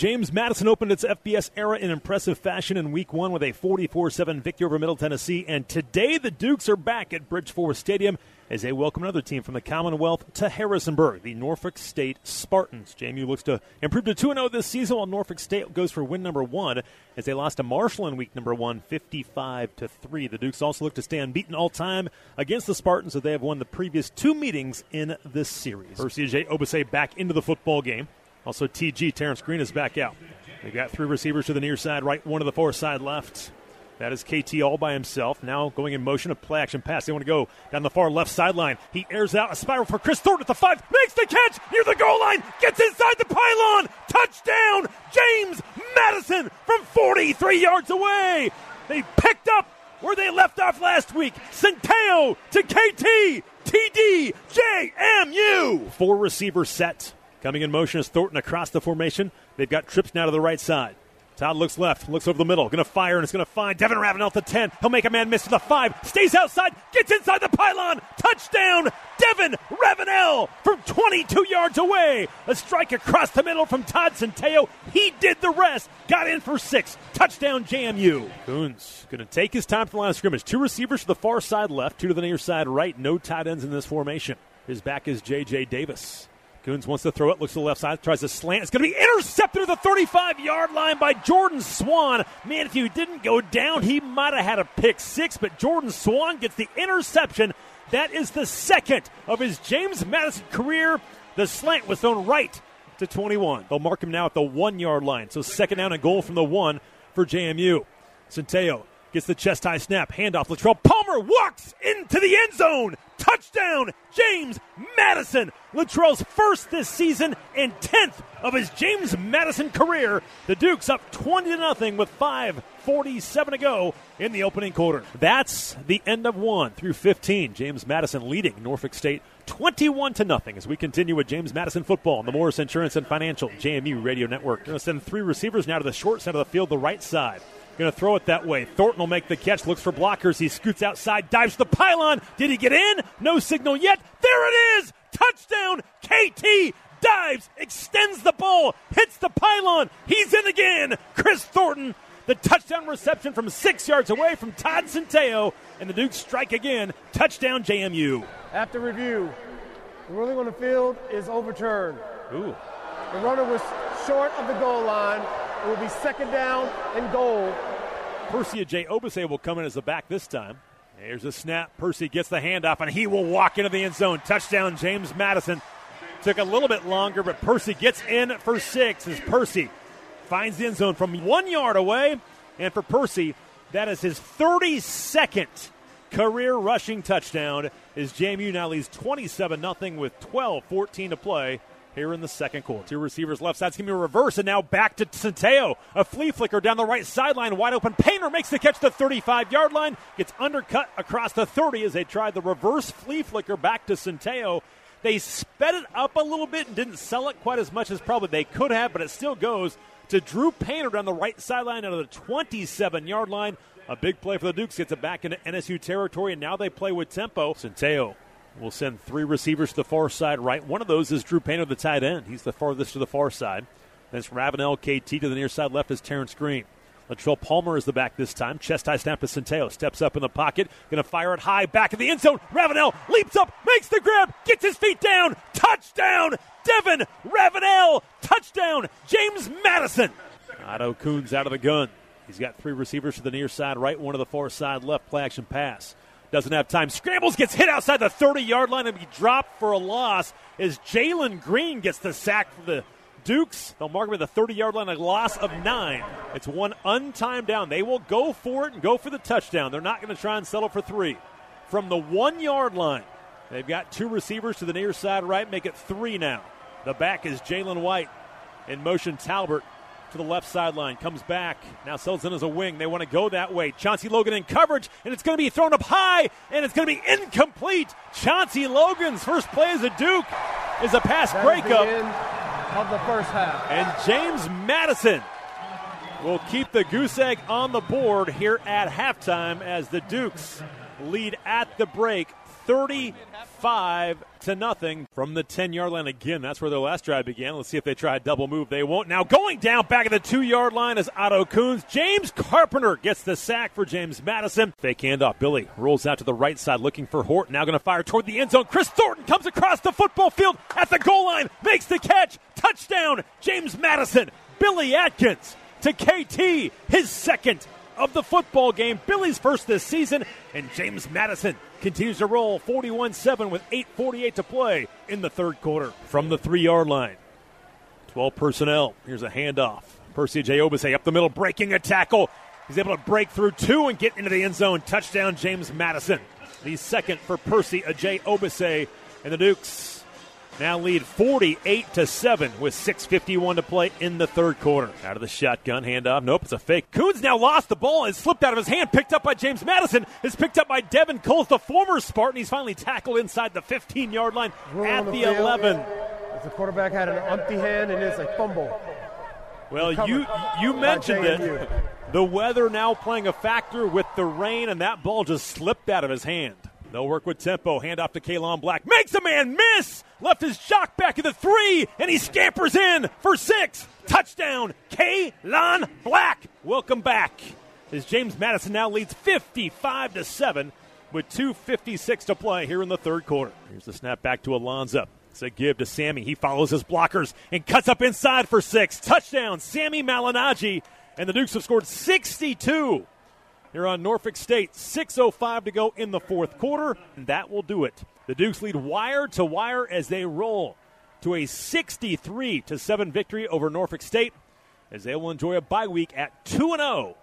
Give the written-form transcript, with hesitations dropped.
James Madison opened its FBS era in impressive fashion in Week 1 with a 44-7 victory over Middle Tennessee, and today the Dukes are back at Bridgeforth Stadium as they welcome another team from the Commonwealth to Harrisonburg, the Norfolk State Spartans. JMU looks to improve to 2-0 this season, while Norfolk State goes for win number 1 as they lost to Marshall in week number 1, 55-3. The Dukes also look to stay unbeaten all time against the Spartans, as they have won the previous two meetings in this series. Percy Agyei-Obese back into the football game. Also TG, Terrence Green, is back out. They've got three receivers to the near side, right, one to the far side, left. That is KT all by himself. Now going in motion, a play-action pass. They want to go down the far left sideline. He airs out a spiral for Chris Thornton at the 5. Makes the catch near the goal line. Gets inside the pylon. Touchdown, James Madison from 43 yards away. They picked up where they left off last week. Centeio to KT. TD, JMU. Four receiver set. Coming in motion is Thornton across the formation. They've got trips now to the right side. Todd looks left, looks over the middle, going to fire, and it's going to find Devin Ravenel at the 10. He'll make a man miss to the 5, stays outside, gets inside the pylon. Touchdown, Devin Ravenel from 22 yards away. A strike across the middle from Todd Centeio. He did the rest, got in for 6. Touchdown, JMU. Coons going to take his time from the line of scrimmage. Two receivers to the far side left, two to the near side right. No tight ends in this formation. His back is J.J. Davis. Coons wants to throw it, looks to the left side, tries to slant. It's going to be intercepted at the 35-yard line by Jordan Swan. Man, if he didn't go down, he might have had a pick six, but Jordan Swan gets the interception. That is the second of his James Madison career. The slant was thrown right to 21. They'll mark him now at the 1-yard line, so second down and goal from the 1 for JMU. Centeio gets the chest-high snap, handoff. Latrell Palmer walks into the end zone. Touchdown, James Madison. Latrell's first this season and 10th of his James Madison career. The Dukes up 20-0 with 5:47 to go in the opening quarter. That's the end of 1 through 15. James Madison leading Norfolk State 21-0 as we continue with James Madison football on the Morris Insurance and Financial JMU Radio Network. Going to send three receivers now to the short side of the field, the right side. Going to throw it that way. Thornton will make the catch, looks for blockers. He scoots outside, dives to the pylon. Did he get in? No signal yet. There it is! Touchdown! KT dives, extends the ball, hits the pylon. He's in again. Chris Thornton, the touchdown reception from 6 yards away from Todd Centeio, and the Dukes strike again. Touchdown, JMU. After review, the ruling on the field is overturned. Ooh. The runner was short of the goal line. It will be second down and goal. Percy Agyei-Obese will come in as the back this time. Here's a snap. Percy gets the handoff, and he will walk into the end zone. Touchdown, James Madison. Took a little bit longer, but Percy gets in for 6 as Percy finds the end zone from 1 yard away. And for Percy, that is his 32nd career rushing touchdown as JMU now leads 27-0 with 12:14 to play here in the second quarter. Two receivers left side. It's going to be a reverse, and now back to Centeio. A flea flicker down the right sideline. Wide open. Painter makes the catch at the 35-yard line. Gets undercut across the 30 as they tried the reverse flea flicker back to Centeio. They sped it up a little bit and didn't sell it quite as much as probably they could have, but it still goes to Drew Painter down the right sideline out of the 27-yard line. A big play for the Dukes. Gets it back into NSU territory, and now they play with tempo. Centeio will send three receivers to the far side right. One of those is Drew Painter, the tight end. He's the farthest to the far side. Then it's Ravenel, KT to the near side left is Terrence Green. Latrell Palmer is the back this time. Chest high snap to Centeio. Steps up in the pocket. Going to fire it high back in the end zone. Ravenel leaps up, makes the grab, gets his feet down. Touchdown, Devin Ravenel. Touchdown, James Madison. Otto Coons out of the gun. He's got three receivers to the near side right, one to the far side left. Play action pass. Doesn't have time. Scrambles, gets hit outside the 30-yard line, and be dropped for a loss as Jalen Green gets the sack for the Dukes. They'll mark him at the 30-yard line, a loss of 9. It's one untimed down. They will go for it and go for the touchdown. They're not going to try and settle for 3. From the 1-yard line, they've got two receivers to the near side right, make it 3 now. The back is Jalen White. In motion, Talbert to the left sideline, comes back, now sells in as a wing. They want to go that way. Chauncey Logan in coverage, and it's going to be thrown up high, and it's going to be incomplete. Chauncey Logan's first play as a Duke is a pass breakup of the first half. And James Madison will keep the goose egg on the board here at halftime as the Dukes lead at the break, 35-0 from the 10-yard line. Again, that's where their last drive began. Let's see if they try a double move. They won't. Now going down back at the 2-yard line is Otto Kunz. James Carpenter gets the sack for James Madison. Fake handoff. Billy rolls out to the right side looking for Hort. Now going to fire toward the end zone. Chris Thornton comes across the football field at the goal line. Makes the catch. Touchdown, James Madison. Billy Atkins to KT, his second of the football game, Billy's first this season, and James Madison continues to roll 41-7 with 8:48 to play in the third quarter. From the 3-yard line, 12 personnel. Here's a handoff. Percy Agyei-Obese up the middle, breaking a tackle. He's able to break through two and get into the end zone. Touchdown, James Madison. The second for Percy Agyei-Obese, and the Dukes now lead 48-7 with 6:51 to play in the third quarter. Out of the shotgun, handoff. Nope, it's a fake. Coons now lost the ball and slipped out of his hand. Picked up by James Madison. It's picked up by Devin Coles, the former Spartan. He's finally tackled inside the 15-yard line at the 11. The quarterback had an empty hand, and it's a fumble. Well, you mentioned it. The weather now playing a factor with the rain, and that ball just slipped out of his hand. They'll work with tempo. Hand off to Kalon Black. Makes a man miss. Left his jock back at the 3, and he scampers in for 6. Touchdown, Kalon Black. Welcome back, as James Madison now leads 55-7 with 2:56 to play here in the third quarter. Here's the snap back to Alonzo. It's a give to Sammy. He follows his blockers and cuts up inside for 6. Touchdown, Sammy Malinagi. And the Dukes have scored 62. Here on Norfolk State, 6:05 to go in the fourth quarter, and that will do it. The Dukes lead wire to wire as they roll to a 63-7 victory over Norfolk State, as they will enjoy a bye week at 2-0.